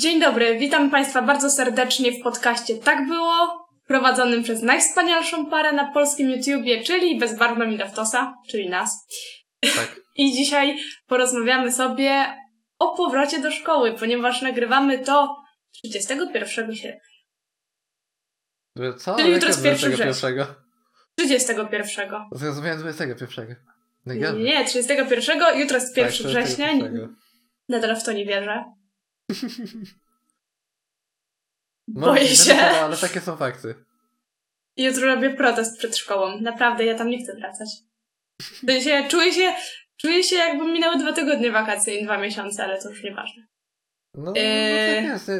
Dzień dobry, witam Państwa bardzo serdecznie w podcaście Tak Było, prowadzonym przez najwspanialszą parę na polskim YouTubie, czyli bez Barnaby i Daftosa, czyli nas. Tak. I dzisiaj porozmawiamy sobie o powrocie do szkoły, ponieważ nagrywamy to 31 sierpnia. Co? Czyli jutro jest 1 września. 31. Zrozumiałem 21. Nie, 31, jutro jest 1 września. Nadal w to nie wierzę. Boję się. Ale takie są fakty. Jutro robię protest przed szkołą. Naprawdę, ja tam nie chcę wracać. Czuję się jakby minęły 2 tygodnie wakacji i 2 miesiące, ale to już nieważne. No tak jest.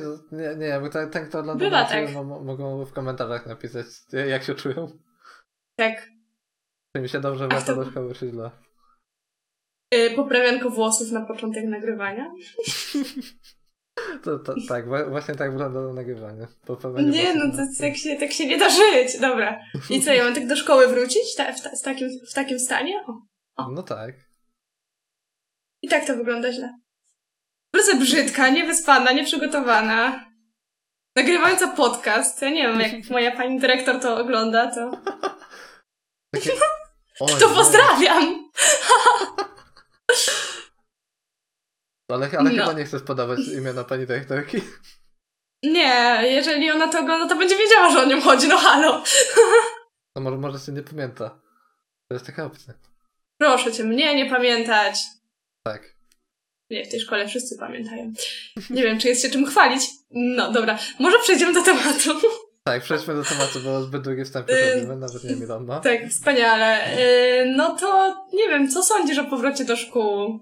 Nie, bo ten, kto ogląda, tak. Mogą w komentarzach napisać, jak się czują. Tak. Czy mi się dobrze wraca do szkoły, czy źle. Poprawianko włosów na początek nagrywania. To, tak, właśnie tak wyglądało nagrywanie. Nie, no to tak się nie da żyć. Dobra. I co, ja mam tak do szkoły wrócić? W takim stanie? O. No tak. I tak to wygląda źle. Po prostu brzydka, niewyspana, nieprzygotowana. Nagrywająca podcast. Ja nie wiem, jak moja pani dyrektor to ogląda, to... Takie... To pozdrawiam! Ale chyba nie chcesz podawać imienia pani dyrektorki. Nie, jeżeli ona to ogląda, to będzie wiedziała, że o nią chodzi, no halo. No może się nie pamięta. To jest taka opcja. Proszę cię, mnie nie pamiętać. Tak. Nie, w tej szkole wszyscy pamiętają. Nie wiem, czy jest się czym chwalić. No dobra, może przejdziemy do tematu. Tak, przejdźmy do tematu, bo zbyt długie wstępy robimy, nawet nie wiem, no. Tak, wspaniale. No to nie wiem, co sądzisz o powrocie do szkół?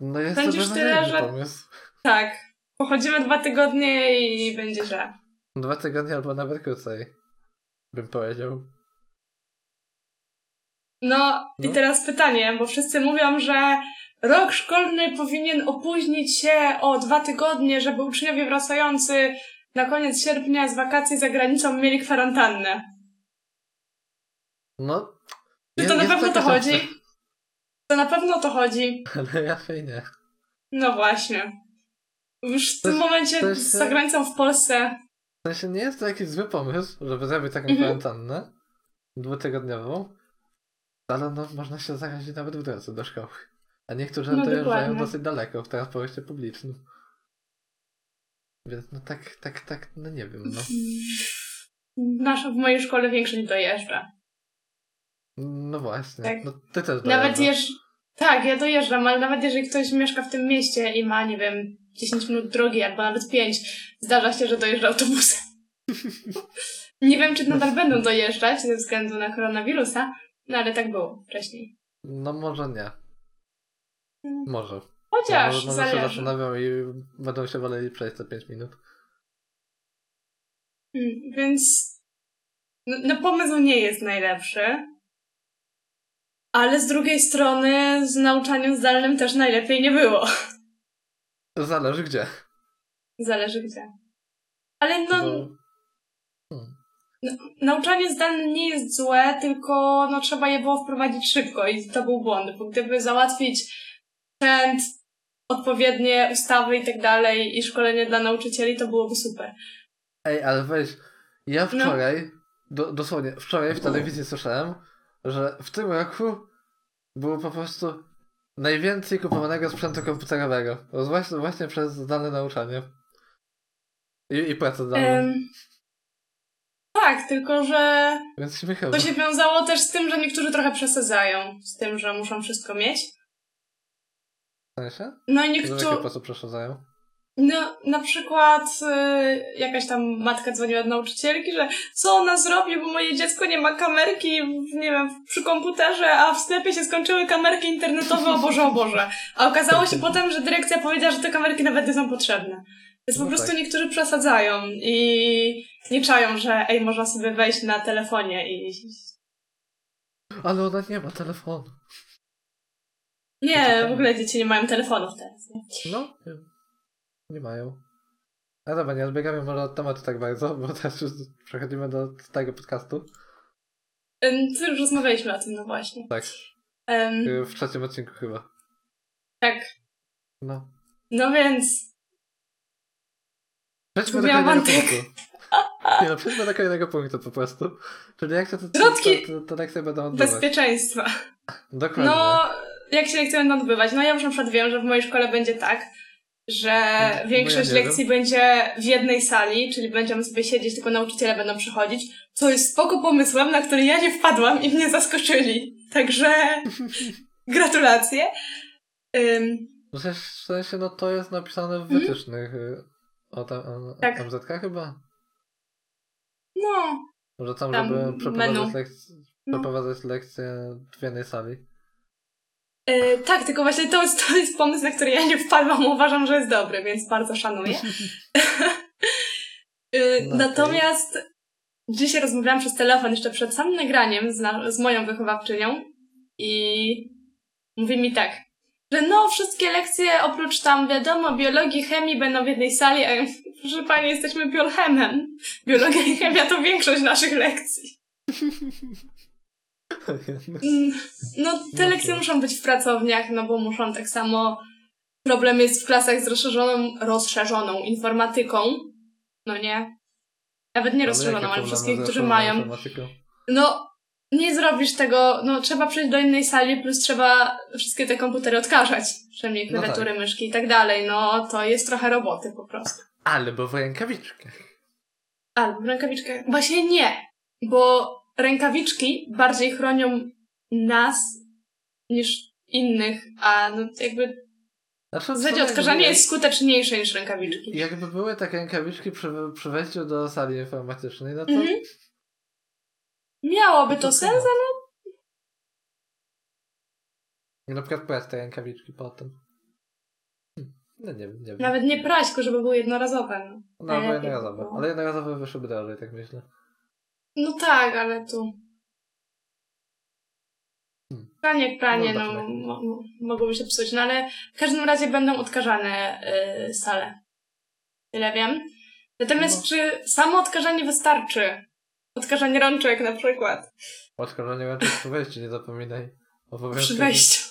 No jest będziesz to beznadziejny pomysł. Tak, pochodzimy 2 tygodnie i będzie, że... 2 tygodnie albo nawet krócej, bym powiedział. No i teraz pytanie, bo wszyscy mówią, że rok szkolny powinien opóźnić się o 2 tygodnie, żeby uczniowie wracający na koniec sierpnia z wakacji za granicą mieli kwarantannę. No. Czy to na pewno to chodzi? To na pewno o to chodzi. Ale raczej nie. No właśnie. Już w tym momencie za granicą w Polsce. W sensie nie jest to jakiś zły pomysł, żeby zrobić taką kwarantannę 2-tygodniową, ale no, można się zarazić nawet w drodze do szkoły. A niektórzy dojeżdżają dosyć daleko w transporcie publicznym. Więc no tak, no nie wiem, no. W mojej szkole większość dojeżdża. No właśnie, tak. No ty też dojeżdżasz. Tak, ja dojeżdżam, ale nawet jeżeli ktoś mieszka w tym mieście i ma, nie wiem, 10 minut drogi albo nawet 5, zdarza się, że dojeżdża autobusem. Nie wiem, czy nadal będą dojeżdżać ze względu na koronawirusa, no ale tak było wcześniej. No może nie. Może. Chociaż no, zależy. Się zastanawiam i będą się woleli przejść te 5 minut. Więc no pomysł nie jest najlepszy. Ale z drugiej strony z nauczaniem zdalnym też najlepiej nie było. Zależy gdzie. Zależy gdzie. Ale no... Nauczanie zdalne nie jest złe, tylko no, trzeba je było wprowadzić szybko i to był błąd, bo gdyby załatwić sprzęt, odpowiednie ustawy i tak dalej i szkolenie dla nauczycieli, to byłoby super. Ej, ale weź, ja wczoraj, dosłownie wczoraj w telewizji słyszałem, że w tym roku było po prostu najwięcej kupowanego sprzętu komputerowego. Właśnie przez zdalne nauczanie. I pracę zdalną. Tak, tylko że to się wiązało też z tym, że niektórzy trochę przesadzają z tym, że muszą wszystko mieć. No i niektórzy... W jaki sposób przeszkadzają? No, na przykład jakaś tam matka dzwoniła do nauczycielki, że co ona zrobi, bo moje dziecko nie ma kamerki, nie wiem, przy komputerze, a w sklepie się skończyły kamerki internetowe, o Boże, o Boże. A okazało się potem, że dyrekcja powiedziała, że te kamerki nawet nie są potrzebne. Więc po prostu niektórzy przesadzają i nie czają, że można sobie wejść na telefonie i... Ale ona nie ma telefonu. Nie, w ogóle dzieci nie mają telefonów teraz. Nie? No, nie mają. A dobra, nie odbiegamy może od tematu tak bardzo, bo teraz już przechodzimy do tego podcastu. To już rozmawialiśmy o tym, no właśnie. Tak. W 3. odcinku chyba. Tak. No. No więc... Przejdźmy do kolejnego punktu. Nie no, przejdźmy do kolejnego punktu po prostu. Czyli jak to lekcje będą odbywać? Bezpieczeństwa. Dokładnie. No, jak się lekcje będą odbywać? No ja już na przykład wiem, że w mojej szkole będzie tak, że większość lekcji będzie w jednej sali, czyli będziemy sobie siedzieć, tylko nauczyciele będą przychodzić, co jest spoko pomysłem, na który ja nie wpadłam i mnie zaskoczyli. Także gratulacje. W sensie, no to jest napisane w wytycznych o MZ-kach chyba? No. Może tam żeby przeprowadzać lekcje w jednej sali. Tak, tylko właśnie to jest pomysł, na który ja nie wpadłam, uważam, że jest dobry, więc bardzo szanuję. Natomiast dzisiaj rozmawiałam przez telefon jeszcze przed samym nagraniem z moją wychowawczynią i mówi mi tak, że no wszystkie lekcje oprócz tam wiadomo biologii, chemii będą w jednej sali, a ja, proszę pani, jesteśmy biolchemem. Biologia i chemia to większość naszych lekcji. No te lekcje muszą być w pracowniach, no bo muszą tak samo. Problem jest w klasach z rozszerzoną informatyką, no nie? Nawet nie rozszerzoną, ale wszystkich, którzy mają. No nie zrobisz tego, no trzeba przejść do innej sali, plus trzeba wszystkie te komputery odkażać, przynajmniej klawiatury, myszki i tak dalej, no to jest trochę roboty po prostu. Albo w rękawiczkach. Albo w rękawiczkach. Właśnie nie, bo rękawiczki bardziej chronią nas niż innych, a no jakby w zasadzie odkażanie jest skuteczniejsze niż rękawiczki. Jakby były takie rękawiczki przy wejściu do sali informatycznej, no to miałoby to sens, ale na przykład prać te rękawiczki potem. No nie wiem. Nawet nie prać, tylko żeby były jednorazowe. No jednorazowe, było. Ale jednorazowe wyszłyby drożej, tak myślę. No tak, ale tu pranie, no mogłoby się psuć, no ale w każdym razie będą odkażane sale. Tyle wiem. Natomiast czy samo odkażanie wystarczy? Odkażanie rączek na przykład. Odkażanie rączek przy wejściu, nie zapominaj. Przy wejściu.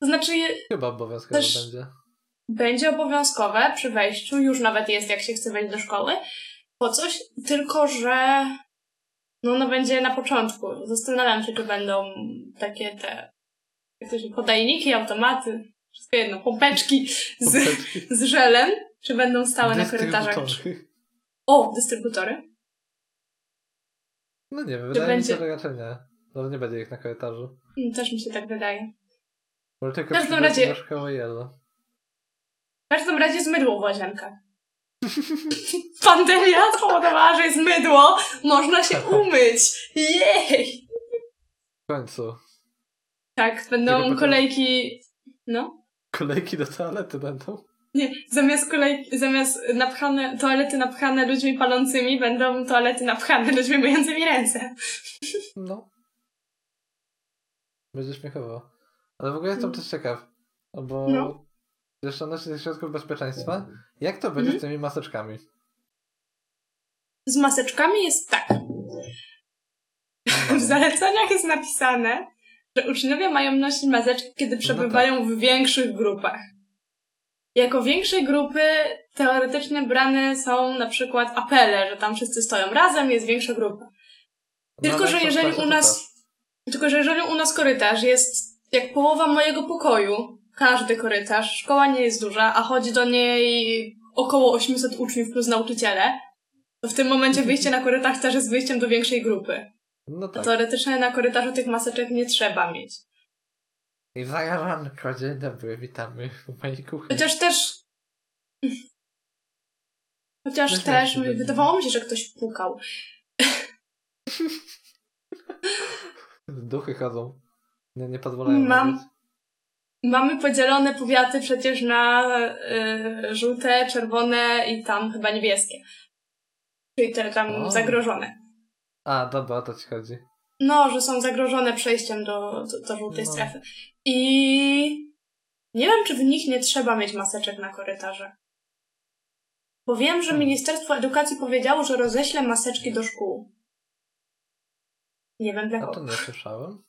To znaczy chyba obowiązkowe będzie. Będzie obowiązkowe przy wejściu, już nawet jest, jak się chce wejść do szkoły. Po coś, tylko że no będzie na początku. Zastanawiam się, czy będą takie te podajniki, automaty, wszystko jedno, pompeczki z żelem, czy będą stałe na korytarzach. O, dystrybutory. No nie wiem, wydaje mi się, że raczej nie. No nie będzie ich na korytarzu. Też mi się tak wydaje. Może tylko przyjdzie do szkoły jedno. W każdym razie jest mydło w łazienkach. Pandemia spowodowała, że jest mydło. Można się umyć. Jej! W końcu. Tak, będą kolejki. No? Kolejki do toalety będą? Nie, zamiast toalety napchane ludźmi palącymi, będą toalety napchane ludźmi myjącymi ręce. No. Będzie śmiechowo. Ale w ogóle jestem też ciekaw, bo zresztą ze środków bezpieczeństwa. Jak to będzie z tymi maseczkami? Z maseczkami jest tak. W zaleceniach jest napisane, że uczniowie mają nosić maseczki, kiedy przebywają w większych grupach. Jako większe grupy teoretycznie brane są na przykład apele, że tam wszyscy stoją razem, jest większa grupa. Tylko że jeżeli u nas korytarz jest jak połowa mojego pokoju, każdy korytarz, szkoła nie jest duża, a chodzi do niej około 800 uczniów plus nauczyciele, to w tym momencie wyjście na korytarz też jest wyjściem do większej grupy. No tak. Teoretycznie na korytarzu tych maseczek nie trzeba mieć. I zagaranko, dzień dobry, witamy w mojej kuchni. Chociaż też wydawało mi się, że ktoś pukał. Duchy chodzą. Nie pozwalają. Mamy podzielone powiaty przecież na żółte, czerwone i tam chyba niebieskie. Czyli te tam zagrożone. A, dobra, o to ci chodzi. No, że są zagrożone przejściem do żółtej strefy. I nie wiem, czy w nich nie trzeba mieć maseczek na korytarze. Bo wiem, że Ministerstwo Edukacji powiedziało, że roześle maseczki do szkół. Nie wiem, dlaczego. O to nie słyszałem.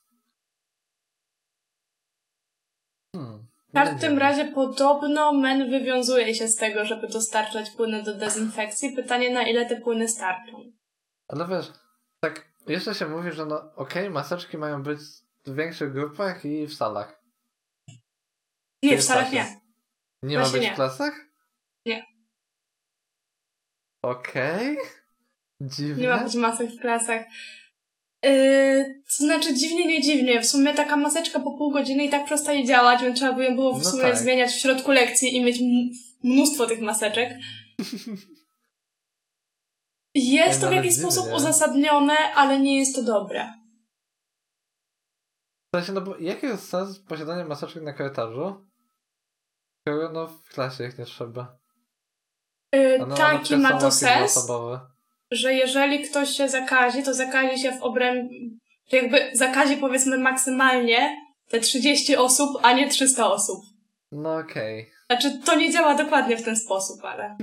każdym razie podobno MEN wywiązuje się z tego, żeby dostarczać płyny do dezynfekcji. Pytanie, na ile te płyny starczą. Ale wiesz, tak jeszcze się mówi, że no okej, maseczki mają być w większych grupach i w salach. Nie, w salach nie. Nie ma być w klasach? Nie. Okej. Dziwnie. Nie ma być masek w klasach. To znaczy dziwnie, nie dziwnie. W sumie taka maseczka po pół godziny i tak przestaje działać, więc trzeba by ją było w sumie zmieniać w środku lekcji i mieć mnóstwo tych maseczek. Jest to w jakiś sposób uzasadnione, ale nie jest to dobre. No bo jaki jest sens posiadania maseczek na korytarzu? Skoro no w klasie ich nie trzeba. Taki ma to sens, że jeżeli ktoś się zakazi, to zakazi się w obrębie, jakby zakazi powiedzmy maksymalnie te 30 osób, a nie 300 osób. No okej. Znaczy to nie działa dokładnie w ten sposób, ale...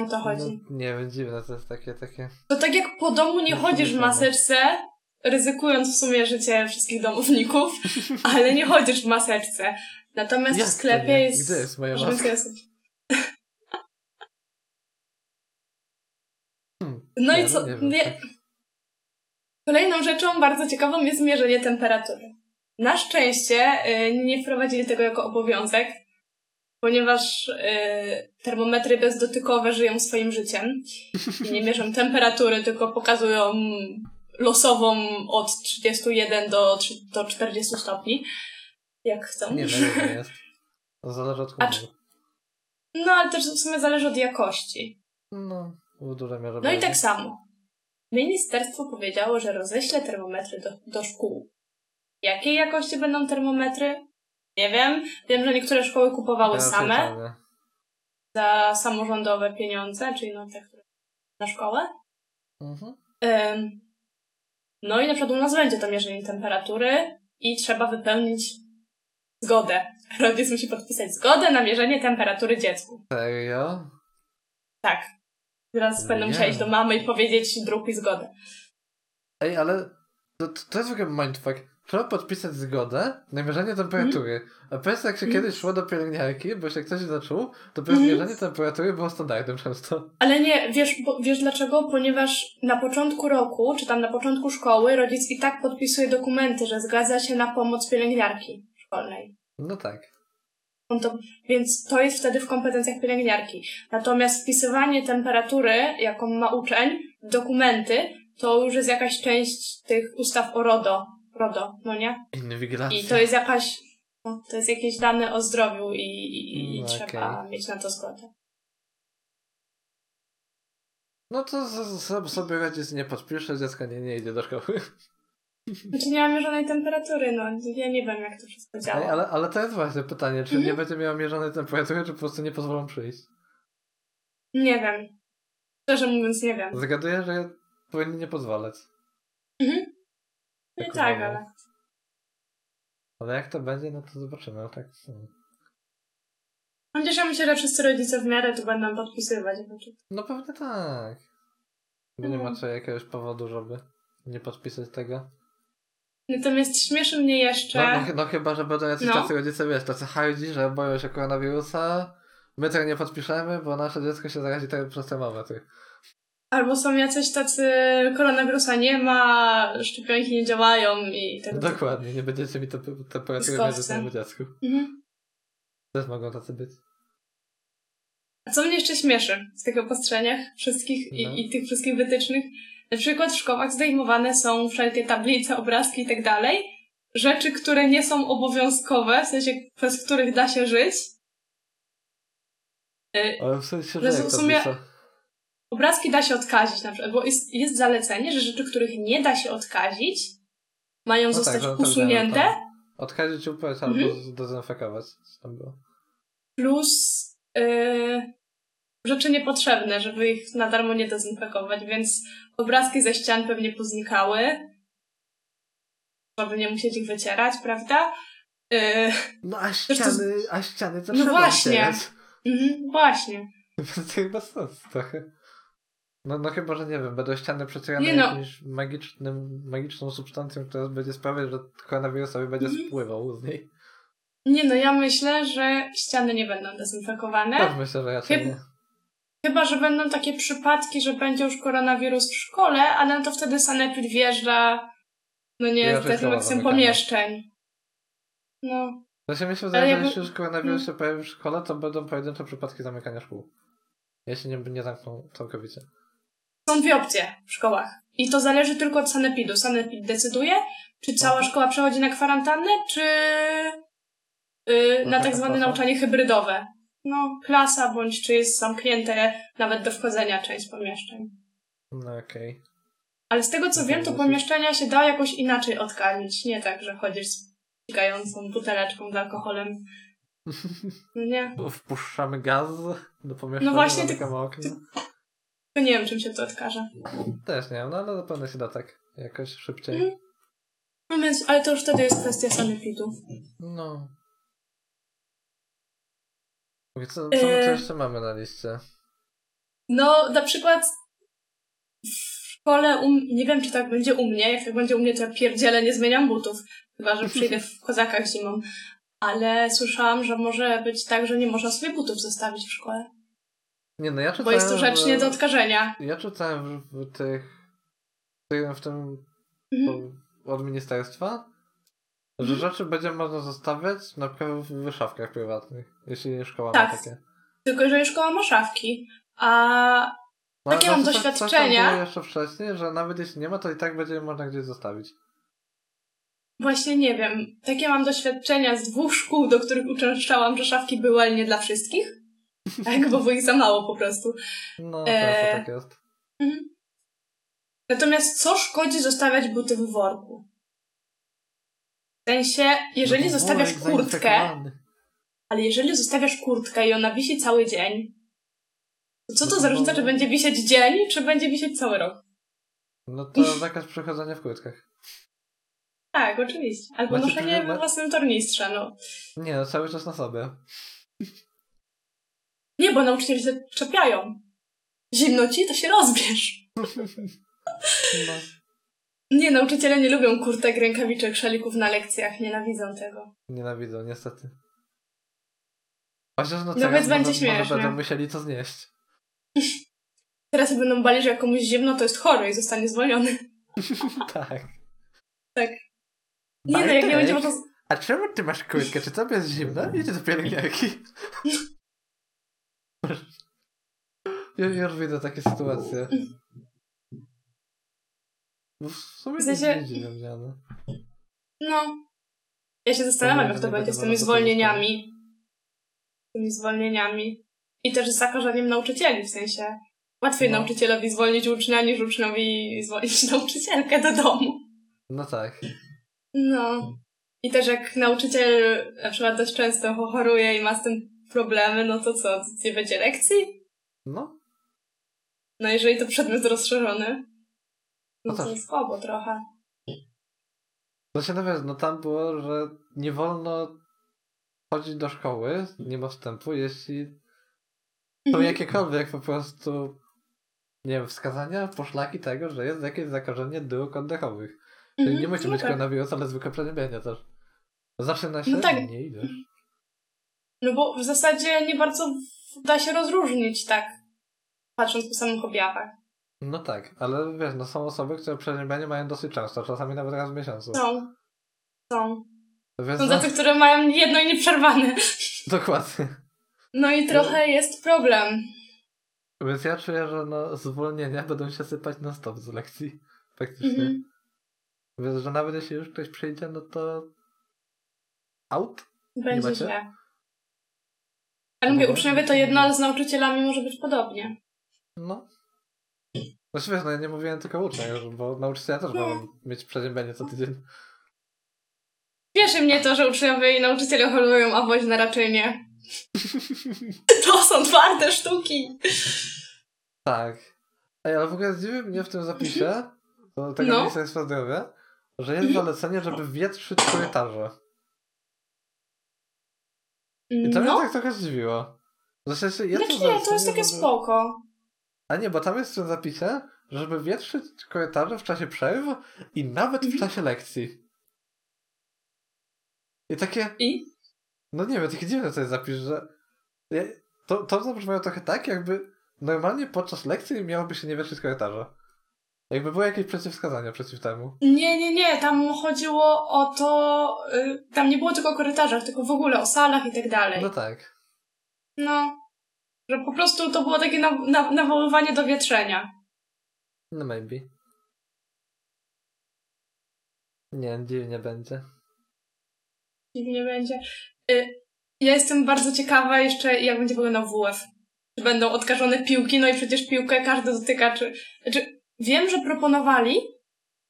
O to chodzi. No, nie wiem, dziwne to jest takie... To tak jak po domu nie chodzisz w maseczce, ryzykując w sumie życie wszystkich domowników, ale nie chodzisz w maseczce. Natomiast w sklepie jest... Gdzie jest moja maska? No i co? Nie... Kolejną rzeczą bardzo ciekawą jest mierzenie temperatury. Na szczęście nie wprowadzili tego jako obowiązek, ponieważ termometry bezdotykowe żyją swoim życiem. Nie mierzą temperatury, tylko pokazują losową od 31 do 40 stopni, jak chcą. Nie wiem, jest. To zależy od humoru. No, ale też w sumie zależy od jakości. No. No i tak samo. Ministerstwo powiedziało, że roześle termometry do szkół. Jakiej jakości będą termometry? Nie wiem. Wiem, że niektóre szkoły kupowały same za samorządowe pieniądze, czyli no te, które na szkołę. Mhm. No i na przykład u nas będzie to mierzenie temperatury i trzeba wypełnić zgodę. Rodzic musi podpisać zgodę na mierzenie temperatury dziecku. Serio? Tak. Teraz będę musiała iść do mamy i powiedzieć druk i zgodę. Ej, ale to jest w ogóle mindfuck. Trzeba podpisać zgodę na mierzenie temperatury. A powiedz, jak się kiedyś szło do pielęgniarki, bo się ktoś zaczął, to mierzenie temperatury było standardem często. Ale nie, wiesz dlaczego? Ponieważ na początku roku, czy tam na początku szkoły, rodzic i tak podpisuje dokumenty, że zgadza się na pomoc pielęgniarki szkolnej. No tak. Więc to jest wtedy w kompetencjach pielęgniarki. Natomiast wpisywanie temperatury, jaką ma uczeń, w dokumenty, to już jest jakaś część tych ustaw o RODO, no nie? Inwigilacja. I to jest jakaś, no, to jest jakieś dane o zdrowiu i trzeba mieć na to zgodę. No to sobie rodzic nie podpisze, dziecko nie idzie do szkoły. Znaczy nie mam mierzonej temperatury, no ja nie wiem jak to wszystko działa. Ale to jest właśnie pytanie, czy nie będzie miała mierzonej temperatury, czy po prostu nie pozwolą przyjść? Nie wiem. Szczerze mówiąc nie wiem. Zgaduję, że powinni nie pozwalać. No tak, ale... Ale jak to będzie, no to zobaczymy, tak. Chociaż ja myślę, że wszyscy rodzice w miarę to będą podpisywać. No pewnie tak. Bo nie ma co jakiegoś powodu, żeby nie podpisać tego. Natomiast śmieszy mnie jeszcze... No chyba, że będą jacyś tacy rodzice, wiesz, tacy hardzi, że boją się koronawirusa, my tego nie podpiszemy, bo nasze dziecko się zarazi przez te momenty. Albo są jacyś tacy, koronawirusa nie ma, szczepionki nie działają i tak. Dokładnie, nie będziecie mi temperatury mierzyć temu dziecku. Też mogą tacy być. A co mnie jeszcze śmieszy z tych obostrzeniach wszystkich i tych wszystkich wytycznych? Na przykład w szkołach zdejmowane są wszelkie tablice, obrazki i tak dalej. Rzeczy, które nie są obowiązkowe, w sensie bez których da się żyć. Ale w sensie, że w sumie obrazki da się odkazić na przykład, bo jest zalecenie, że rzeczy, których nie da się odkazić, mają zostać usunięte. Tak. Odkazić, upyć albo zdezynfekować. Plus rzeczy niepotrzebne, żeby ich na darmo nie dezynfekować, więc obrazki ze ścian pewnie poznikały, żeby nie musieć ich wycierać, prawda? No a ściany to no trzeba wycierać. Właśnie. Właśnie. To chyba sens trochę. No chyba, że nie wiem, będą ściany przecinane jakimś magiczną substancją, która będzie sprawiać, że koronawirus sobie będzie spływał z niej. Nie no, ja myślę, że ściany nie będą dezynfekowane. Też myślę, że raczej nie. Chyba, że będą takie przypadki, że będzie już koronawirus w szkole, ale no to wtedy sanepid wjeżdża, no nie, z dezinfekcją pomieszczeń. No. To się myślę, że jeśli już koronawirus się pojawi w szkole, to będą pojedyncze przypadki zamykania szkół. Jeśli nie zamkną całkowicie. Są dwie opcje w szkołach. I to zależy tylko od sanepidu. Sanepid decyduje, czy cała szkoła przechodzi na kwarantannę, czy na tak zwane nauczanie hybrydowe. No, klasa, bądź czy jest zamknięte nawet do wchodzenia część pomieszczeń. No okej. Ale z tego co wiem, to pomieszczenia się da jakoś inaczej odkarmić. Nie tak, że chodzisz z pikającą buteleczką z alkoholem. No nie? Wpuszczamy gaz do pomieszczenia. No właśnie, tylko nie wiem, czym się to odkaże. Też nie wiem, no ale na pewno się da tak jakoś szybciej. No więc, ale to już wtedy jest kwestia sanepidu. No. Co my tu jeszcze mamy na liście? No, na przykład w szkole, nie wiem, czy tak będzie u mnie. Jak tak będzie u mnie, to ja pierdzielę, nie zmieniam butów. Chyba, że przyjdę w kozakach zimą. Ale słyszałam, że może być tak, że nie można sobie butów zostawić w szkole. Nie, no ja czytałem, bo jest to rzecz nie do odkażenia. Ja czytałem od ministerstwa, że rzeczy będzie można zostawiać na przykład w szafkach prywatnych, jeśli szkoła ma takie. Tylko jeżeli szkoła ma szafki. A takie mam doświadczenia. Było jeszcze wcześniej, że nawet jeśli nie ma, to i tak będzie można gdzieś zostawić. Właśnie nie wiem. Takie mam doświadczenia z 2 szkół, do których uczęszczałam, że szafki były, ale nie dla wszystkich. Tak, bo ich za mało po prostu. No, często tak jest. Natomiast co szkodzi zostawiać buty w worku? W sensie, jeżeli zostawiasz kurtkę, ale jeżeli zostawiasz kurtkę i ona wisi cały dzień, to co to za różnica, czy będzie wisieć dzień, czy będzie wisieć cały rok? No to zakaz przechodzenia w kurtkach. Tak, oczywiście. Albo noszenie we własnym tornistrze, no. Nie, no cały czas na sobie. Nie, bo nauczyciele się czepiają. Zimno ci, to się rozbierz. No. Nie, nauczyciele nie lubią kurtek, rękawiczek, szalików na lekcjach. Nienawidzą tego. Nienawidzą, niestety. Chociaż no teraz będą musieli to znieść. Teraz będą bali, że jak komuś zimno, to jest chory i zostanie zwolniony. Tak. Tak. Nie, Bartek, no jak nie będzie można... A czemu ty masz kurtkę? Czy tobie jest zimno? Idzie do pielęgniarki. Już widzę takie sytuacje. No w sumie w sensie... nie dziwię mnie, ale... No. Ja się zastanawiam, jak to będzie z tymi zwolnieniami. I też z zakorzeniem nauczycieli, w sensie. Łatwiej nauczycielowi zwolnić ucznia, niż uczniowi zwolnić nauczycielkę do domu. No tak. No. I też jak nauczyciel na przykład dość często choruje i ma z tym problemy, no to co? Nie będzie lekcji? No. No jeżeli to przedmiot rozszerzony, no to jest słabo trochę. No się dowiesz, no tam było, że nie wolno chodzić do szkoły, nie ma wstępu, jeśli są jakiekolwiek po prostu, nie wiem, wskazania, poszlaki tego, że jest jakieś zakażenie dróg oddechowych. Czyli nie musi być koronawirusa, ale zwykłe przeziębienie też. Zawsze na średni nie idziesz. No bo w zasadzie nie bardzo da się rozróżnić, tak, patrząc po samych objawach. No tak, ale wiesz, no są osoby, które przeziębienie mają dosyć często, czasami nawet raz w miesiącu. Są. Więc są tacy, które mają jedno i nieprzerwane. Dokładnie. No i trochę jest problem. Więc ja czuję, że no zwolnienia będą się sypać non stop z lekcji, praktycznie. Więc, że nawet jeśli już ktoś przyjdzie, no to out? Będzie źle. Ale mówię, uczniowie to jedno, ale z nauczycielami może być podobnie. No. Znaczy wiesz, no ja nie mówiłem tylko o uczniach, bo nauczyciele też mogą mieć przeziębienie co tydzień. Cieszy mnie to, że uczniowie i nauczyciele chorują, a woźna raczej nie. To są twarde sztuki. Tak. Ej, ale w ogóle zdziwi mnie w tym zapisie, do tego Ministerstwa Zdrowia, że jest zalecenie, żeby wietrzyć korytarze. I to mnie tak trochę zdziwiło. Znaczy, ja znaczy nie, to jest takie spoko. A nie, bo tam jest w zapisie, żeby wietrzyć komentarze w czasie przerw i nawet w czasie lekcji. I takie... I? No nie wiem, takie dziwne to jest zapis, że... To zabrzmiało trochę tak, jakby normalnie podczas lekcji miałoby się nie wietrzyć komentarza. Jakby były jakieś przeciwwskazania przeciw temu. Nie. Tam chodziło o to... Tam nie było tylko o korytarzach, tylko w ogóle o salach i tak dalej. No tak. No. Że po prostu to było takie nawoływanie do wietrzenia. No maybe. Nie, dziwnie będzie. Dziwnie będzie. Ja jestem bardzo ciekawa jeszcze, jak będzie wyglądał WF. Czy będą odkażone piłki, no i przecież piłkę każdy dotyka, czy... Znaczy, wiem, że proponowali,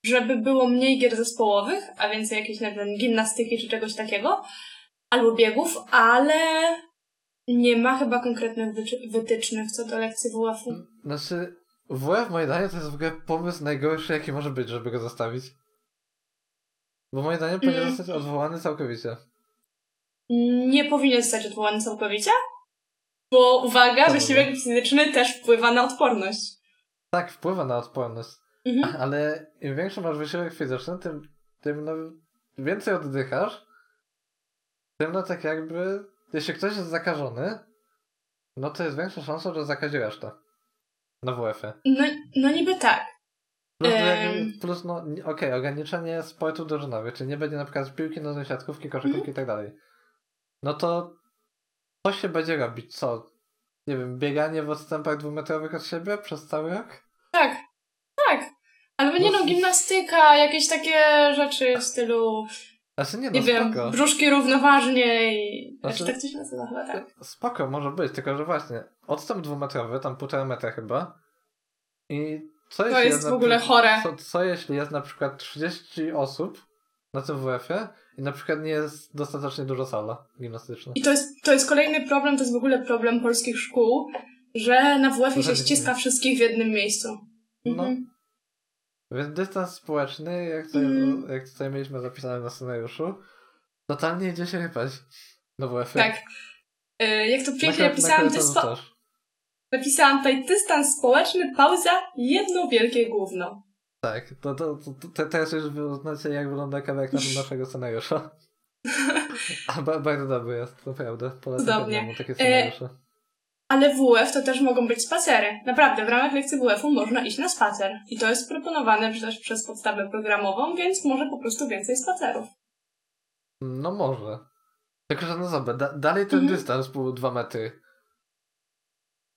żeby było mniej gier zespołowych, a więcej jakiejś, nie wiem, gimnastyki czy czegoś takiego, albo biegów, ale nie ma chyba konkretnych wytycznych co do lekcji WF-u. Znaczy, WF, moje zdanie, to jest w ogóle pomysł najgorszy, jaki może być, żeby go zostawić. Bo moje zdanie powinien zostać odwołany całkowicie. Nie powinien zostać odwołany całkowicie? Bo uwaga, tak, wysiłek fizyczny też wpływa na odporność. Tak, wpływa na odporność. Mhm. Ale im większy masz wysiłek fizyczny, tym no, więcej oddychasz, tym no tak jakby... Jeśli ktoś jest zakażony, no to jest większa szansa, że zakazi resztę. Na WF-ie. No niby tak. Plus no, okej, ograniczenie sportu drużynowych, czyli nie będzie na przykład piłki nożnej, siatkówki, koszykówki i tak dalej. No to co się będzie robić? Co? Nie wiem, bieganie w odstępach 2-metrowych od siebie przez cały rok? Tak. Albo nie no, gimnastyka, jakieś takie rzeczy w stylu... Znaczy nie, no nie wiem, brzuszki równoważnie i... Znaczy, tak to się nazywa chyba, tak? Spoko, może być, tylko że właśnie odstęp 2-metrowy, tam 1,5 metra chyba. I co jeśli jest w ogóle chore. Co jeśli jest na przykład 30 osób na tym WF-ie i na przykład nie jest dostatecznie duża sala gimnastyczna. I to jest kolejny problem, to jest w ogóle problem polskich szkół, że na WF-ie się ściska wszystkich w jednym miejscu. No. Więc dystans społeczny, jak tutaj mieliśmy zapisane na scenariuszu, totalnie idzie się rypać do WF-ie. Tak. Jak to pięknie napisałam tutaj dystans społeczny, pauza, jedno wielkie gówno. Tak, to teraz już znacie, jak wygląda kawałek naszego scenariusza. A bardzo dobry jest, naprawdę. Podobnie. Takie scenariusze. Ale WF to też mogą być spacery. Naprawdę, w ramach lekcji WF-u można iść na spacer. I to jest proponowane też przez podstawę programową, więc może po prostu więcej spacerów. No może. Tylko, że no zobacz, dalej ten dystans był 2 metry.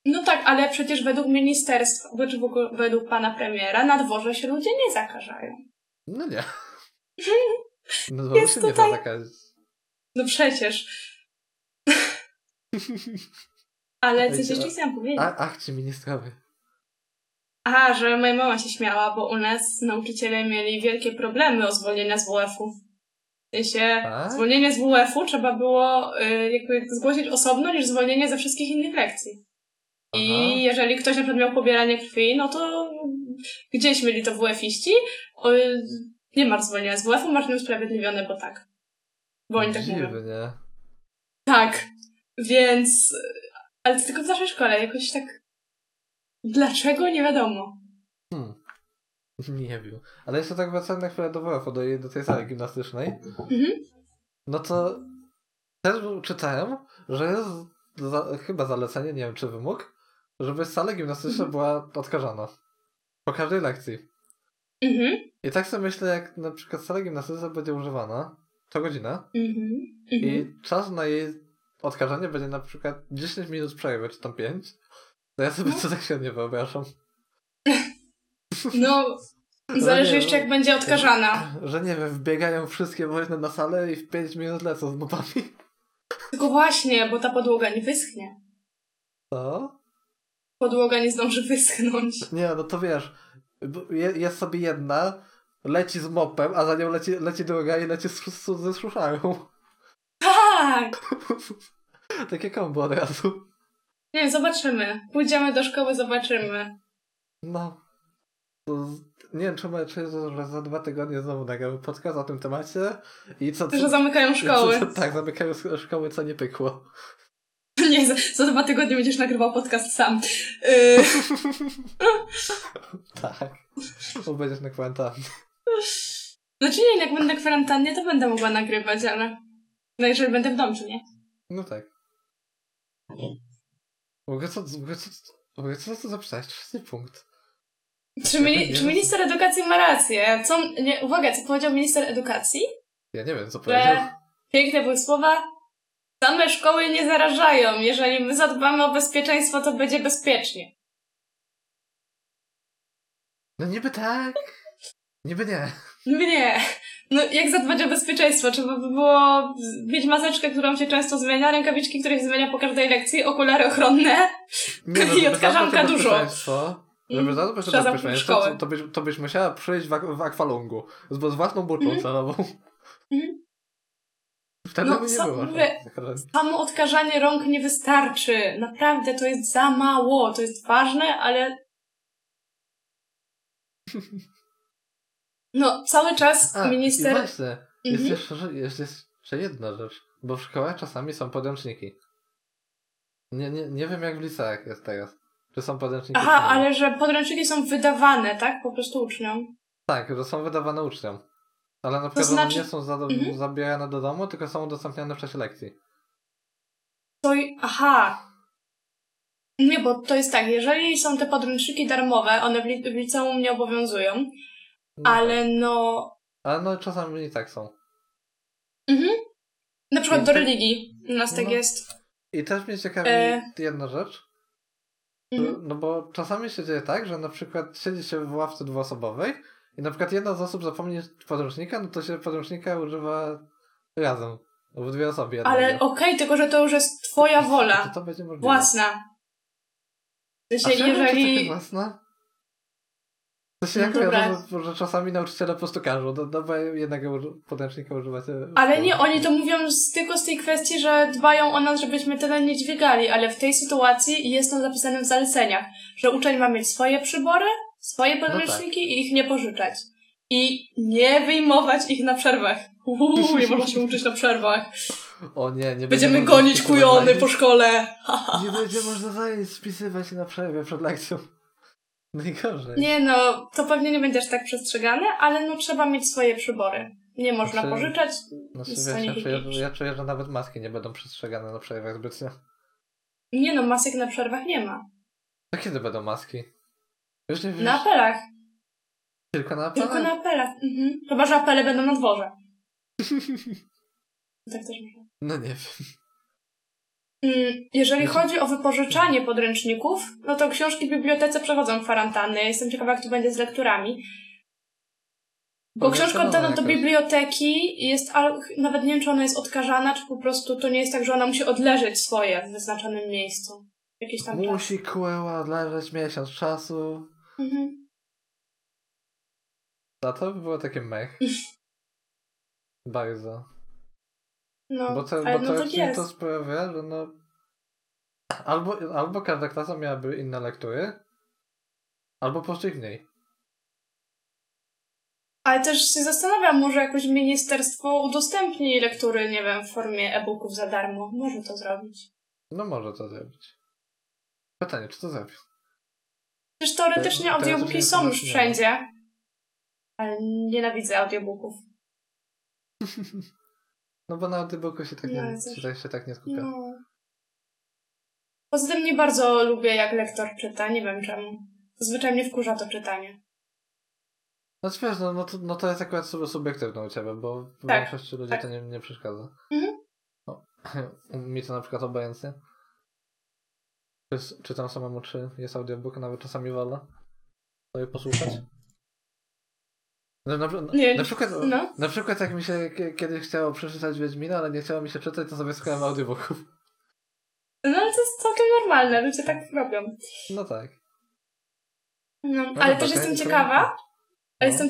No tak, ale przecież według ministerstwa, czy według pana premiera, na dworze się ludzie nie zakażają. No nie. Na dworze jest się tutaj... nie da zakazić. No przecież. Ale coś jeszcze chciałam powiedzieć. Ach, ci ministrowie. Aha, że moja mama się śmiała, bo u nas nauczyciele mieli wielkie problemy o zwolnienia z WF-u. W sensie zwolnienie z WF-u trzeba było jakby zgłosić osobno niż zwolnienie ze wszystkich innych lekcji. Aha. I jeżeli ktoś na przykład miał pobieranie krwi, no to gdzieś mieli to WF-iści. Nie masz zwolnienia z WF-u, masz nieusprawiedliwione, bo tak. Bo oni tak mówią. Nie? Tak, więc... Ale to tylko w naszej szkole, jakoś tak... Dlaczego? Nie wiadomo. Nie wiem. Ale jeszcze tak wracając na chwilę do WF-u, do tej sali gimnastycznej. No to... Też czytałem, że jest chyba zalecenie, nie wiem czy wymóg, żeby sala gimnastyczna była odkażana. Po każdej lekcji. I tak sobie myślę, jak na przykład sala gimnastyczna będzie używana co godzinę i czas na jej... Odkażanie będzie na przykład 10 minut przerwy, czy tam 5. To ja sobie to tak się nie wyobrażam. No, zależy nie, jeszcze jak będzie odkażana. Że nie wiem, wbiegają wszystkie woźne na salę i w 5 minut lecą z mopami. Tylko właśnie, bo ta podłoga nie wyschnie. Co? Podłoga nie zdąży wyschnąć. Nie, no to wiesz, jest sobie jedna, leci z mopem, a za nią leci druga i leci ze suszarą. Tak! Takie kombo od razu. Nie wiem, zobaczymy. Pójdziemy do szkoły, zobaczymy. No. Nie wiem, czy jest, że za 2 tygodnie znowu nagramy podcast o tym temacie i co... Że zamykają szkoły. Tak, zamykają szkoły, co nie pykło. Nie, za 2 tygodnie będziesz nagrywał podcast sam. Tak. Bo będziesz na kwarantannie. Znaczy nie, jak będę na kwarantannie, to będę mogła nagrywać, ale... No jeżeli będę w domu, czy nie? No tak. W ogóle co to zapisałeś? 4. punkt. Czy minister edukacji ma rację? Uwaga, co powiedział minister edukacji? Ja nie wiem, co powiedział. Piękne były słowa. Same szkoły nie zarażają. Jeżeli my zadbamy o bezpieczeństwo, to będzie bezpiecznie. No niby tak. Niby nie. Niby nie. No jak zadbać o bezpieczeństwo? Trzeba by było mieć maseczkę, którą się często zmienia, rękawiczki, których zmienia po każdej lekcji, okulary ochronne i odkażanka dużo. Żeby zadbać o bezpieczeństwo, to byś musiała przyjść w akwalungu z własną buczą celową. Wtedy by nie było. Samo odkażanie rąk nie wystarczy. Naprawdę, to jest za mało. To jest ważne, ale... No, cały czas minister... Właśnie, jest jeszcze jedna rzecz. Bo w szkołach czasami są podręczniki. Nie wiem, jak w liceach jest teraz. Czy są podręczniki? Aha, ale że podręczniki są wydawane, tak? Po prostu uczniom. Tak, że są wydawane uczniom. Ale na przykład nie są zabierane do domu, tylko są udostępniane w czasie lekcji. Aha. Nie, bo to jest tak, jeżeli są te podręczniki darmowe, one w liceum nie obowiązują, no. Ale no czasami i tak są. Na przykład do religii u nas tak jest. I też mnie ciekawi jedna rzecz. No bo czasami się dzieje tak, że na przykład siedzi się w ławce dwuosobowej i na przykład jedna z osób zapomni podręcznika, no to się podręcznika używa razem, albo dwie osoby. Ale okej, tylko że to już jest twoja wola. To będzie możliwe. Własna. Własna? Że czasami nauczyciele po prostu każą, bo jednego podręcznika używacie. Ale nie, oni to mówią tylko z tej kwestii, że dbają o nas, żebyśmy tyle nie dźwigali, ale w tej sytuacji jest to zapisane w zaleceniach, że uczeń ma mieć swoje przybory, swoje podręczniki i ich nie pożyczać. I nie wyjmować ich na przerwach. Nie można się uczyć na przerwach. O nie będziemy gonić kujony po szkole. Nie będzie można spisywać się na przerwie przed lekcją. Najgorzej. Nie no, to pewnie nie będziesz tak przestrzegane, ale no trzeba mieć swoje przybory. Nie można pożyczać. Ja czuję, że nawet maski nie będą przestrzegane na przerwach zbytnio. Nie no, masek na przerwach nie ma. To kiedy będą maski? Już nie wiesz. Na apelach. Tylko na apelach? Tylko na apelach, Chyba, że apele będą na dworze. Tak też można. No nie wiem. Jeżeli chodzi o wypożyczanie podręczników, no to książki w bibliotece przechodzą kwarantanny. Jestem ciekawa, jak to będzie z lekturami. Bo książka oddana do biblioteki jest, ale nawet nie wiem, czy ona jest odkażana, czy po prostu to nie jest tak, że ona musi odleżeć swoje w wyznaczonym miejscu. Jakiś tam musi kłęła odleżeć miesiąc czasu. A to by było takie mech. Bardzo. No, bo to sprawia, że no... Albo każda klasa miałaby inne lektury, albo po prostu ich mniej. Ale też się zastanawiam, może jakoś ministerstwo udostępni lektury, nie wiem, w formie e-booków za darmo. Może to zrobić. No może to zrobić. Pytanie, czy to zrobi? Przecież teoretycznie audiobooki są już wszędzie. Ale nienawidzę audiobooków. No bo na audiobooku się tak nie skupia. No. Poza tym nie bardzo lubię, jak lektor czyta. Nie wiem czemu. Zwyczaj mnie wkurza to czytanie. Znaczy wiesz, to jest akurat subiektywne u ciebie, bo w większości ludzi to nie przeszkadza. Mi to na przykład obojętnie. Czytam samemu, czy jest audiobook, nawet czasami wolę sobie posłuchać. Na przykład jak mi się kiedyś chciało przeczytać Wiedźmina, ale nie chciało mi się czytać, to sobie słuchałem audiobooków. No ale to jest całkiem normalne, ludzie tak robią. No tak. Ale też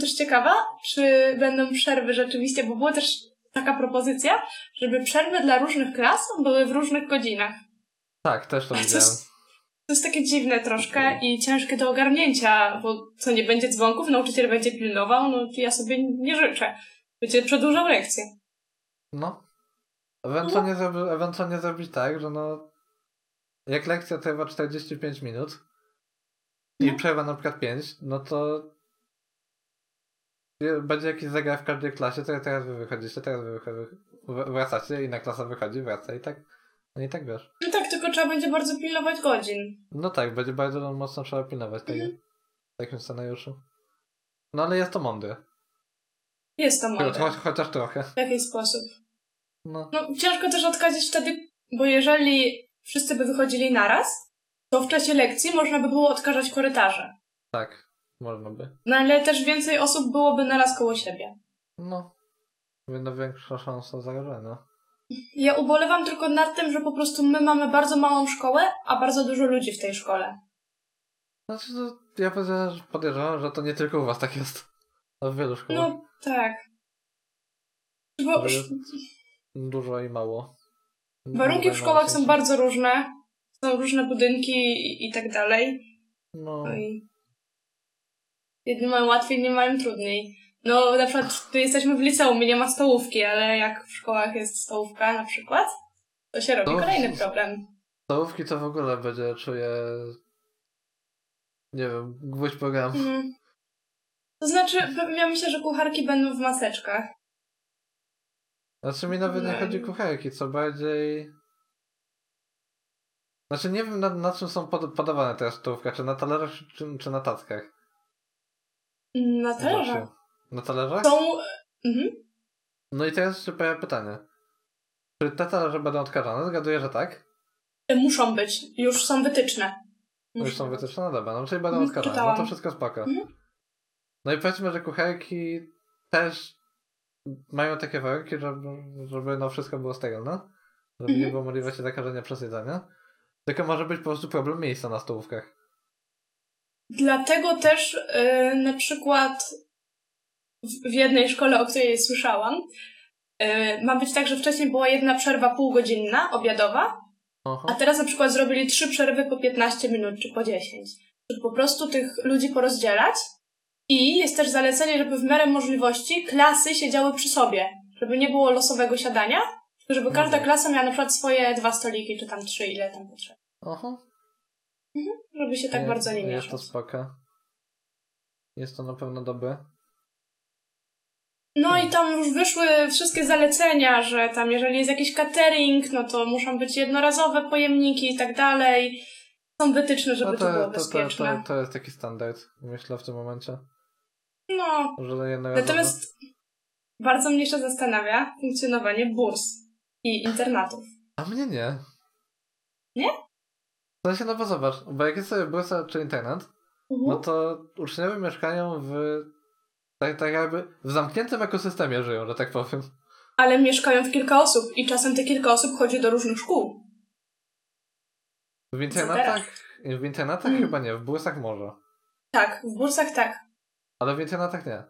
jestem ciekawa, czy będą przerwy rzeczywiście, bo była też taka propozycja, żeby przerwy dla różnych klas były w różnych godzinach. Tak, też to widziałem. To jest takie dziwne troszkę i ciężkie do ogarnięcia, bo co nie będzie dzwonków, nauczyciel będzie pilnował, no ja sobie nie życzę. Będzie przedłużał lekcję. No. Ewentualnie zrobić tak, że no jak lekcja trwa 45 minut i przerwa na przykład 5, no to będzie jakiś zegar w każdej klasie, to teraz wy wychodzicie, teraz wy wracacie, inna klasa wychodzi, wraca i tak, no i tak wiesz. No tak, tylko trzeba będzie bardzo pilnować godzin. No tak, będzie bardzo mocno trzeba pilnować tego, w takim scenariuszu. No ale jest to mądre. Jest to mądre. Chociaż trochę. W jakiś sposób. No ciężko też odkazić wtedy, bo jeżeli wszyscy by wychodzili naraz, to w czasie lekcji można by było odkażać korytarze. Tak, można by. No ale też więcej osób byłoby naraz koło siebie. No, będą większa szansa zarażenia. Ja ubolewam tylko nad tym, że po prostu my mamy bardzo małą szkołę, a bardzo dużo ludzi w tej szkole. Znaczy, ja podejrzewam, że to nie tylko u was tak jest. A w wielu szkołach. No tak. Bo... Dużo i mało. Warunki w szkołach są bardzo różne. Są różne budynki i tak dalej. No. Jedni mają łatwiej, inni mają trudniej. No na przykład tu jesteśmy w liceum i nie ma stołówki, ale jak w szkołach jest stołówka na przykład, to się robi kolejny problem. Stołówki to w ogóle będzie, czuję... Nie wiem, gwóźdź program. Mhm. To znaczy, ja myślę, że kucharki będą w maseczkach. Znaczy mi nawet nie chodzi o kucharki, co bardziej... Znaczy nie wiem na czym są podawane teraz stołówka, czy na talerzach, czy na tackach. Na talerzach. Na talerzach? Są... Mhm. No i teraz się pojawia pytanie. Czy te talerze będą odkażane? Zgaduję, że tak? Muszą być. Już są wytyczne. Już są wytyczne, no dobra, no czyli będą odkażane, no to wszystko spoko. No i powiedzmy, że kucharki też mają takie warunki, żeby no wszystko było sterilne, żeby nie było możliwości zakażenia przez jedzenie, tylko może być po prostu problem miejsca na stołówkach. Dlatego też na przykład w jednej szkole, o której słyszałam, ma być tak, że wcześniej była jedna przerwa półgodzinna, obiadowa, a teraz na przykład zrobili 3 przerwy po 15 minut, czy po 10. Żeby po prostu tych ludzi porozdzielać. I jest też zalecenie, żeby w miarę możliwości klasy siedziały przy sobie. Żeby nie było losowego siadania, tylko żeby każda klasa miała na przykład swoje 2 stoliki, czy tam 3, ile tam potrzeba. Żeby się tak bardzo nie mieszać. Jest to spoko. Jest to na pewno dobre. No i tam już wyszły wszystkie zalecenia, że tam jeżeli jest jakiś catering, no to muszą być jednorazowe pojemniki i tak dalej. Są wytyczne, żeby to było bezpieczne. To jest taki standard, myślę, w tym momencie. No, natomiast bardzo mnie jeszcze zastanawia funkcjonowanie burs i internatów. A mnie nie. Nie? W sensie, no bo zobacz, bo jak jest sobie bursa czy internat, no to uczniowie mieszkają w... Tak jakby w zamkniętym ekosystemie żyją, że tak powiem. Ale mieszkają w kilka osób i czasem te kilka osób chodzi do różnych szkół. W internatach chyba nie, w bursach może. Tak, w bursach tak. Ale w internatach nie.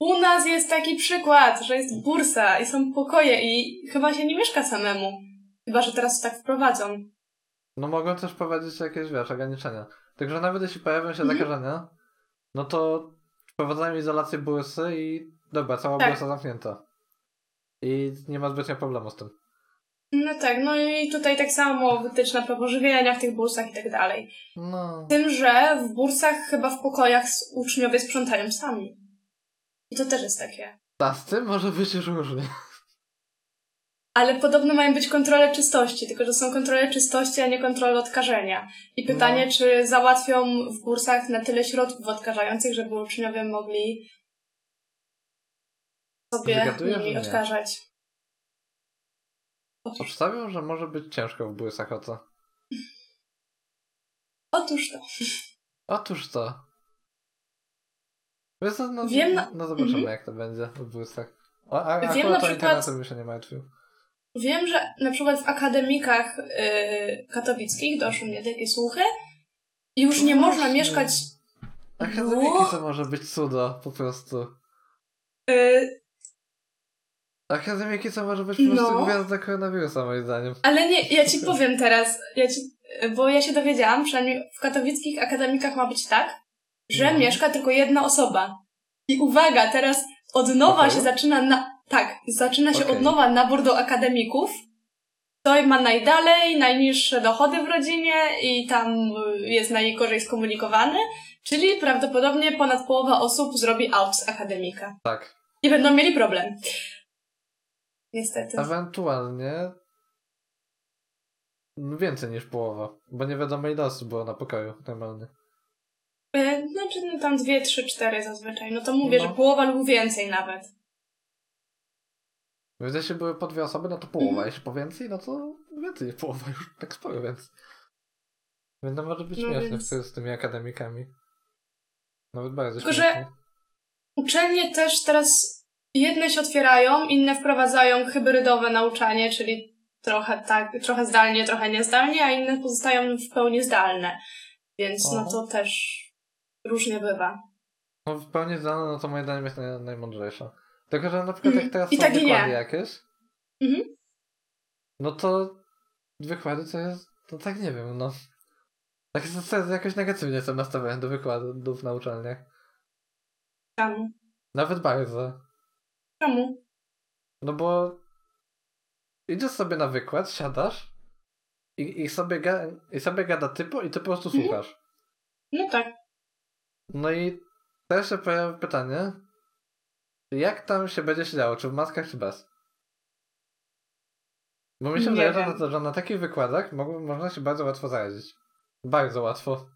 U nas jest taki przykład, że jest bursa i są pokoje i chyba się nie mieszka samemu. Chyba, że teraz to tak wprowadzą. No mogą też prowadzić jakieś, wiesz, ograniczenia. Także nawet jeśli pojawią się zakażenia, no to wprowadzają izolację bursy i dobra, cała bursa zamknięta. I nie ma zbytnio problemu z tym. No tak, no i tutaj tak samo wytyczna prawo żywienia w tych bursach i tak dalej. No. Tym, że w bursach chyba w pokojach uczniowie sprzątają sami. I to też jest takie. A z tym może być już różnie. Ale podobno mają być kontrole czystości, tylko że są kontrole czystości, a nie kontrole odkażenia. I pytanie, czy załatwią w bursach na tyle środków odkażających, żeby uczniowie mogli sobie nimi odkażać. Obstawiam, że może być ciężko w bursach, o co? Otóż to. Wiesz, no zobaczymy, jak to będzie w bursach. Akurat to internetem mi się nie martwił. Wiem, że na przykład w akademikach katowickich doszły mnie takie słuchy i już nie można mieszkać... Akademiki to może być cudo, po prostu. Akademiki to może być po prostu gwiazda koronawirusa, moim zdaniem. Ale nie, ja ci powiem teraz, bo ja się dowiedziałam, przynajmniej w katowickich akademikach ma być tak, że mieszka tylko jedna osoba. I uwaga, teraz od nowa się zaczyna od nowa nabór do akademików To ma najdalej, najniższe dochody w rodzinie i tam jest najgorzej skomunikowany, czyli prawdopodobnie ponad połowa osób zrobi out z akademika. Tak. I będą mieli problem. Niestety. Ewentualnie więcej niż połowa, bo nie wiadomo ile osób było na pokoju normalnie. Znaczy no tam 2, 3, 4 zazwyczaj, no to mówię, no. Że połowa lub więcej nawet. Więc jeśli były po 2 osoby, no to połowa, jeśli po więcej, no to więcej niż połowa, już tak sporo, więc... Będą może być śmieszne z tymi akademikami. Nawet bardzo tylko śmieszne. Że uczelnie też teraz jedne się otwierają, inne wprowadzają hybrydowe nauczanie, czyli trochę tak, trochę zdalnie, trochę niezdalnie, a inne pozostają w pełni zdalne. Więc no to też różnie bywa. No w pełni zdalne, no to moje zdanie jest najmądrzejsze. Tylko, że na przykład jak teraz są tak wykłady jakieś, no to wykłady to jest, no tak nie wiem, no. Tak jakoś negatywnie jestem nastawiony do wykładów na uczelniach. Czemu? Nawet bardzo. Czemu? No bo idziesz sobie na wykład, siadasz i sobie gada typu i ty po prostu słuchasz. No tak. No i też się pojawia pytanie, jak tam się będzie siedziało, czy w maskach, czy bez? Bo mi się wydaje, że na takich wykładach można się bardzo łatwo zarazić. Bardzo łatwo.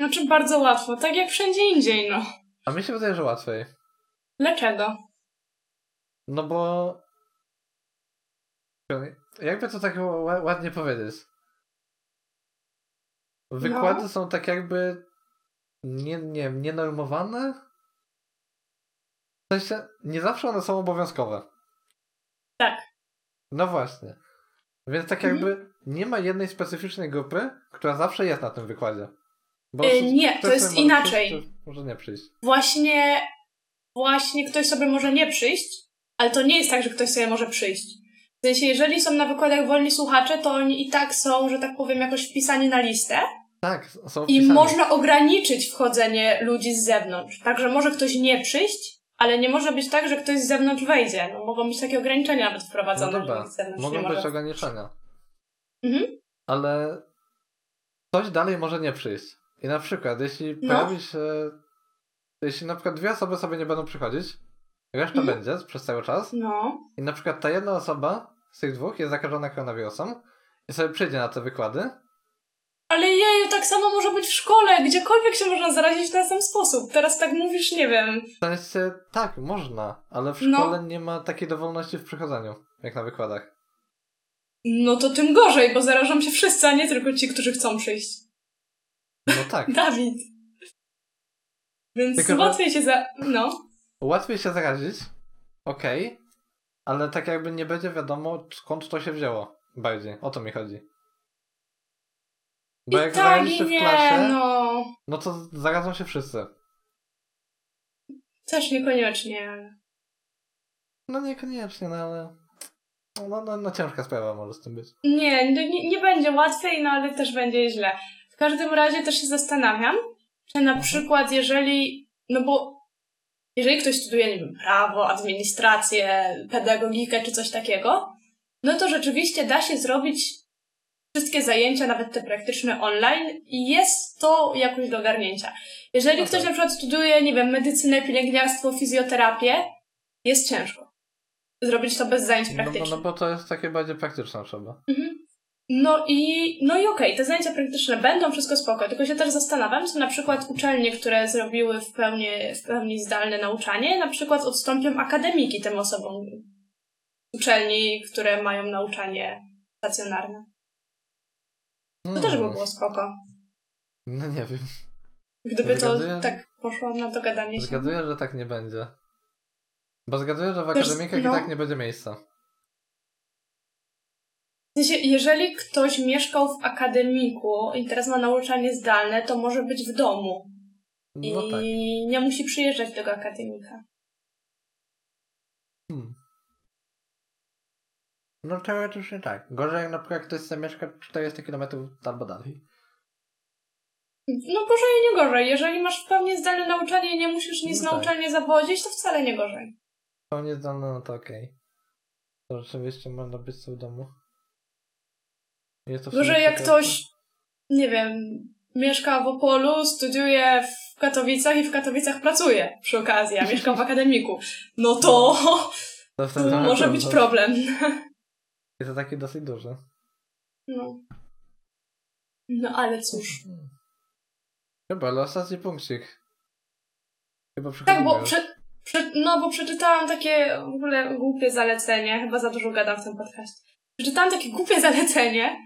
Znaczy bardzo łatwo, tak jak wszędzie indziej, no. A mi się wydaje, że łatwiej. Dlaczego? No bo... Jakby to tak ładnie powiedzieć? Wykłady są tak jakby... nienormowane? W sensie, nie zawsze one są obowiązkowe. Tak. No właśnie. Więc tak jakby nie ma jednej specyficznej grupy, która zawsze jest na tym wykładzie. Bo nie, to jest inaczej. Przyjść, może nie przyjść. Właśnie ktoś sobie może nie przyjść, ale to nie jest tak, że ktoś sobie może przyjść. W sensie, jeżeli są na wykładach wolni słuchacze, to oni i tak są, że tak powiem, jakoś wpisani na listę. Tak, są wpisani. I można ograniczyć wchodzenie ludzi z zewnątrz. Także może ktoś nie przyjść, ale nie może być tak, że ktoś z zewnątrz wejdzie. No, mogą być takie ograniczenia nawet wprowadzone. No dobra, mogą być ograniczenia. Ale ktoś dalej może nie przyjść. I na przykład, jeśli pojawi się... Jeśli na przykład 2 osoby sobie nie będą przychodzić, reszta będzie przez cały czas. No. I na przykład ta jedna osoba z tych 2 jest zakażona koronawirusem i sobie przyjdzie na te wykłady. Ale jej, tak samo może być w szkole, gdziekolwiek się można zarazić w ten sam sposób. Teraz tak mówisz, nie wiem. W sensie, tak, można, ale w szkole nie ma takiej dowolności w przychodzeniu, jak na wykładach. No to tym gorzej, bo zarażą się wszyscy, a nie tylko ci, którzy chcą przyjść. No tak. Dawid. Więc tylko łatwiej się łatwiej się zarazić, okej, ale tak jakby nie będzie wiadomo, skąd to się wzięło bardziej. O to mi chodzi. Bo jak zarazisz się w klasie, no to zarażą się wszyscy. Też niekoniecznie, ale... No niekoniecznie, no ale... No ciężka sprawa może z tym być. Nie będzie łatwiej, no ale też będzie źle. W każdym razie też się zastanawiam, czy na przykład jeżeli... No bo jeżeli ktoś studiuje, nie wiem, prawo, administrację, pedagogikę czy coś takiego, no to rzeczywiście da się zrobić wszystkie zajęcia, nawet te praktyczne online i jest to jakoś do ogarnięcia. Jeżeli ktoś na przykład studiuje, nie wiem, medycynę, pielęgniarstwo, fizjoterapię, jest ciężko zrobić to bez zajęć praktycznych. No bo to jest takie bardziej praktyczne trzeba. No i okej, te zajęcia praktyczne będą, wszystko spoko, tylko się też zastanawiam, czy na przykład uczelnie, które zrobiły w pełni zdalne nauczanie, na przykład odstąpią akademiki tym osobom z uczelni, które mają nauczanie stacjonarne. To też by było spoko. No nie wiem. Gdyby to tak poszło na dogadanie się. Zgaduję, że tak nie będzie. Bo zgaduję, że w akademikach i tak nie będzie miejsca. Jeżeli ktoś mieszkał w akademiku i teraz ma nauczanie zdalne, to może być w domu. No tak. Nie musi przyjeżdżać do tego akademika. No teoretycznie tak. Gorzej jak na przykład ktoś zamieszka 40 km albo dalej. No gorzej nie gorzej. Jeżeli masz w pełni zdalne nauczanie i nie musisz nic na uczelnię zawodzić, to wcale nie gorzej. W pełni zdalne, no to okej. To rzeczywiście można być w domu. Jest to w może jak ktoś, nie wiem, mieszka w Opolu, studiuje w Katowicach i w Katowicach pracuje przy okazji, a mieszka w akademiku, no to może być problem. Jest to takie dosyć duże. No ale cóż. Chyba, ale ostatni punkcik. Chyba tak, bo bo przeczytałam takie w ogóle głupie zalecenie, chyba za dużo gadam w tym podcaście. Przeczytałam takie głupie zalecenie.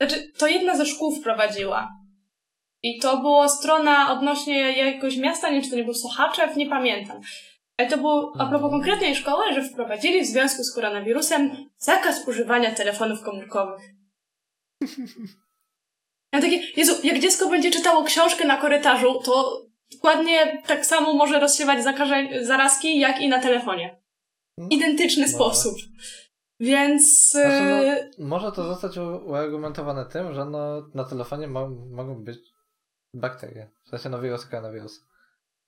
Znaczy, to jedna ze szkół wprowadziła. I to była strona odnośnie jakiegoś miasta, nie wiem, czy to nie był Sochaczew, nie pamiętam. Ale to było a propos konkretnej szkoły, że wprowadzili w związku z koronawirusem zakaz używania telefonów komórkowych. Ja takie, Jezu, jak dziecko będzie czytało książkę na korytarzu, to dokładnie tak samo może rozsiewać zarazki, jak i na telefonie. Identyczny sposób. Więc... Znaczy, może to zostać uargumentowane tym, że na telefonie mogą być bakterie. W sensie wirusy, koronawirusy.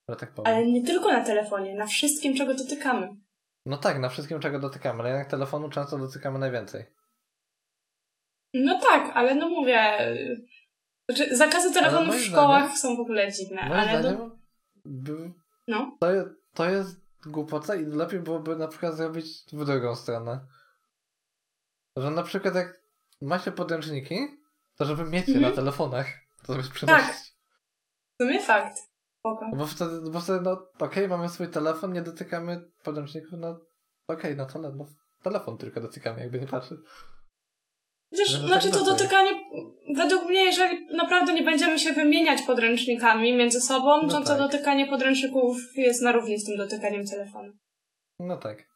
Że tak powiem. Ale nie tylko na telefonie, na wszystkim, czego dotykamy. No tak, na wszystkim, czego dotykamy, ale jednak telefonu często dotykamy najwięcej. No tak, ale no mówię... Znaczy, zakazy telefonów w szkołach są w ogóle dziwne, ale... To jest głupota i lepiej byłoby na przykład zrobić w drugą stronę. Że na przykład jak macie podręczniki, to żeby mieć je na telefonach, to żeby przynosić. Tak, w sumie fakt. Bo wtedy mamy swój telefon, nie dotykamy podręczników, telefon tylko dotykamy, jakby nie patrzeć. Przecież, to dotykanie, według mnie, jeżeli naprawdę nie będziemy się wymieniać podręcznikami między sobą, to dotykanie podręczników jest na równi z tym dotykaniem telefonu. No tak.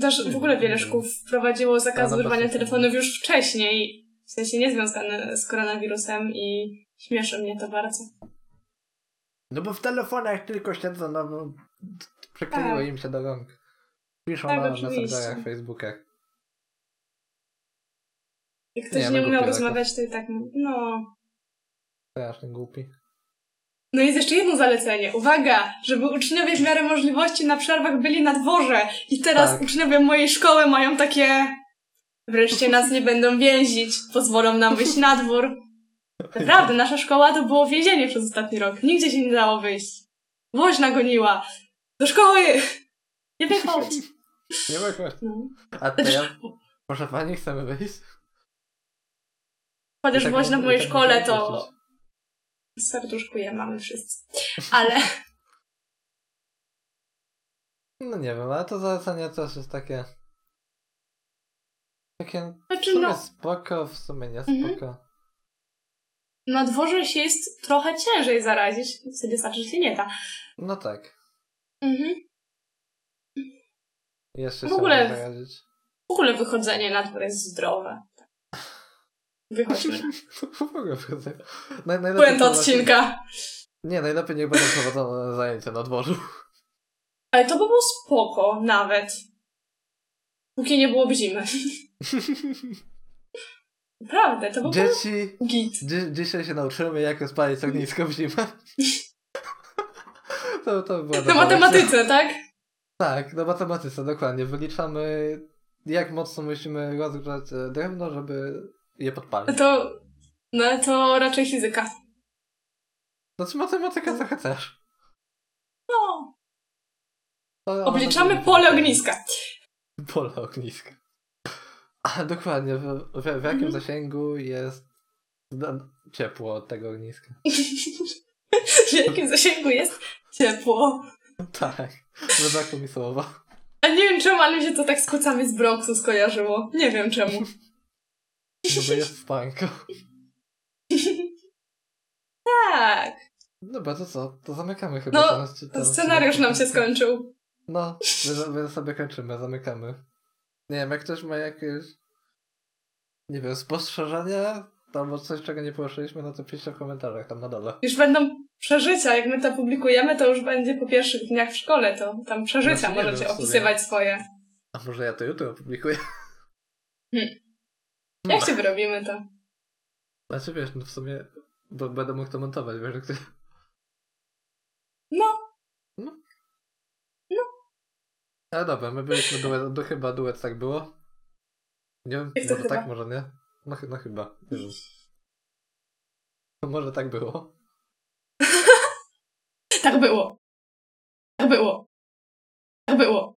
Też w ogóle wiele szkół wprowadziło zakaz używania telefonów już wcześniej, w sensie niezwiązane z koronawirusem i śmieszy mnie to bardzo. No bo w telefonach tylko siedzą, przykleiło im się do rąk. Piszą na serwerach, Facebookach. Jak ktoś nie umiał rozmawiać, to i tak strasznie głupi. No jest jeszcze jedno zalecenie. Uwaga! Żeby uczniowie w miarę możliwości na przerwach byli na dworze. I teraz uczniowie mojej szkoły mają takie... Wreszcie nas nie będą więzić. Pozwolą nam wyjść na dwór. Naprawdę, nasza szkoła to było więzienie przez ostatni rok. Nigdzie się nie dało wyjść. Woźna goniła. Do szkoły! Nie wychodź! Nie wychodź. A to może pani chcemy wyjść? Chociaż woźna w mojej szkole to... Serduszku je mamy wszyscy. Ale... No nie wiem, ale to zalecenie też jest takie... Znaczy, w sumie spoko, w sumie nie spoko. Na dworze się jest trochę ciężej zarazić, wtedy znaczy, że się nie da. No tak. Jeszcze w ogóle wychodzenie na dwór jest zdrowe. Wychodźmy. Błęd odcinka. Najlepiej niech będą prowadzone zajęcia na dworzu. Ale to by było spoko nawet. Póki nie byłoby zimy. Naprawdę, to by było git. Dzisiaj się nauczymy, jak rozpalić ognisko w zimę. to by było na matematyce, tak? Tak, na matematyce, dokładnie. Wyliczamy, jak mocno musimy rozgrzać drewno, żeby je podpalić. To raczej fizyka. Znaczy matematyka trochę też. Obliczamy pole ogniska. Pole ogniska. A dokładnie, w jakim zasięgu jest ciepło od tego ogniska? W jakim zasięgu jest ciepło? Tak, zabrakło mi słowa. A nie wiem czemu, ale się to tak z kocami z Bronxu skojarzyło. Nie wiem czemu. Bo jest w panku. Tak. Dobra, to co? To zamykamy chyba. Scenariusz nam się skończył. My sobie kończymy, zamykamy. Nie wiem, jak ktoś ma jakieś spostrzeżenia albo coś, czego nie poruszyliśmy, to piszcie w komentarzach tam na dole. Już będą przeżycia, jak my to publikujemy, to już będzie po pierwszych dniach w szkole, to tam przeżycia możecie opisywać swoje. A może ja to jutro opublikuję? Jak się wyrobimy to? Znaczy wiesz, w sumie będę mógł to montować, wiesz, jak ty... Ale dobra, my byliśmy duet, chyba duet Tak Było. Nie wiem, może chyba. Tak, może nie. No chyba. No, może Tak Było. Tak było. Tak było. Tak było.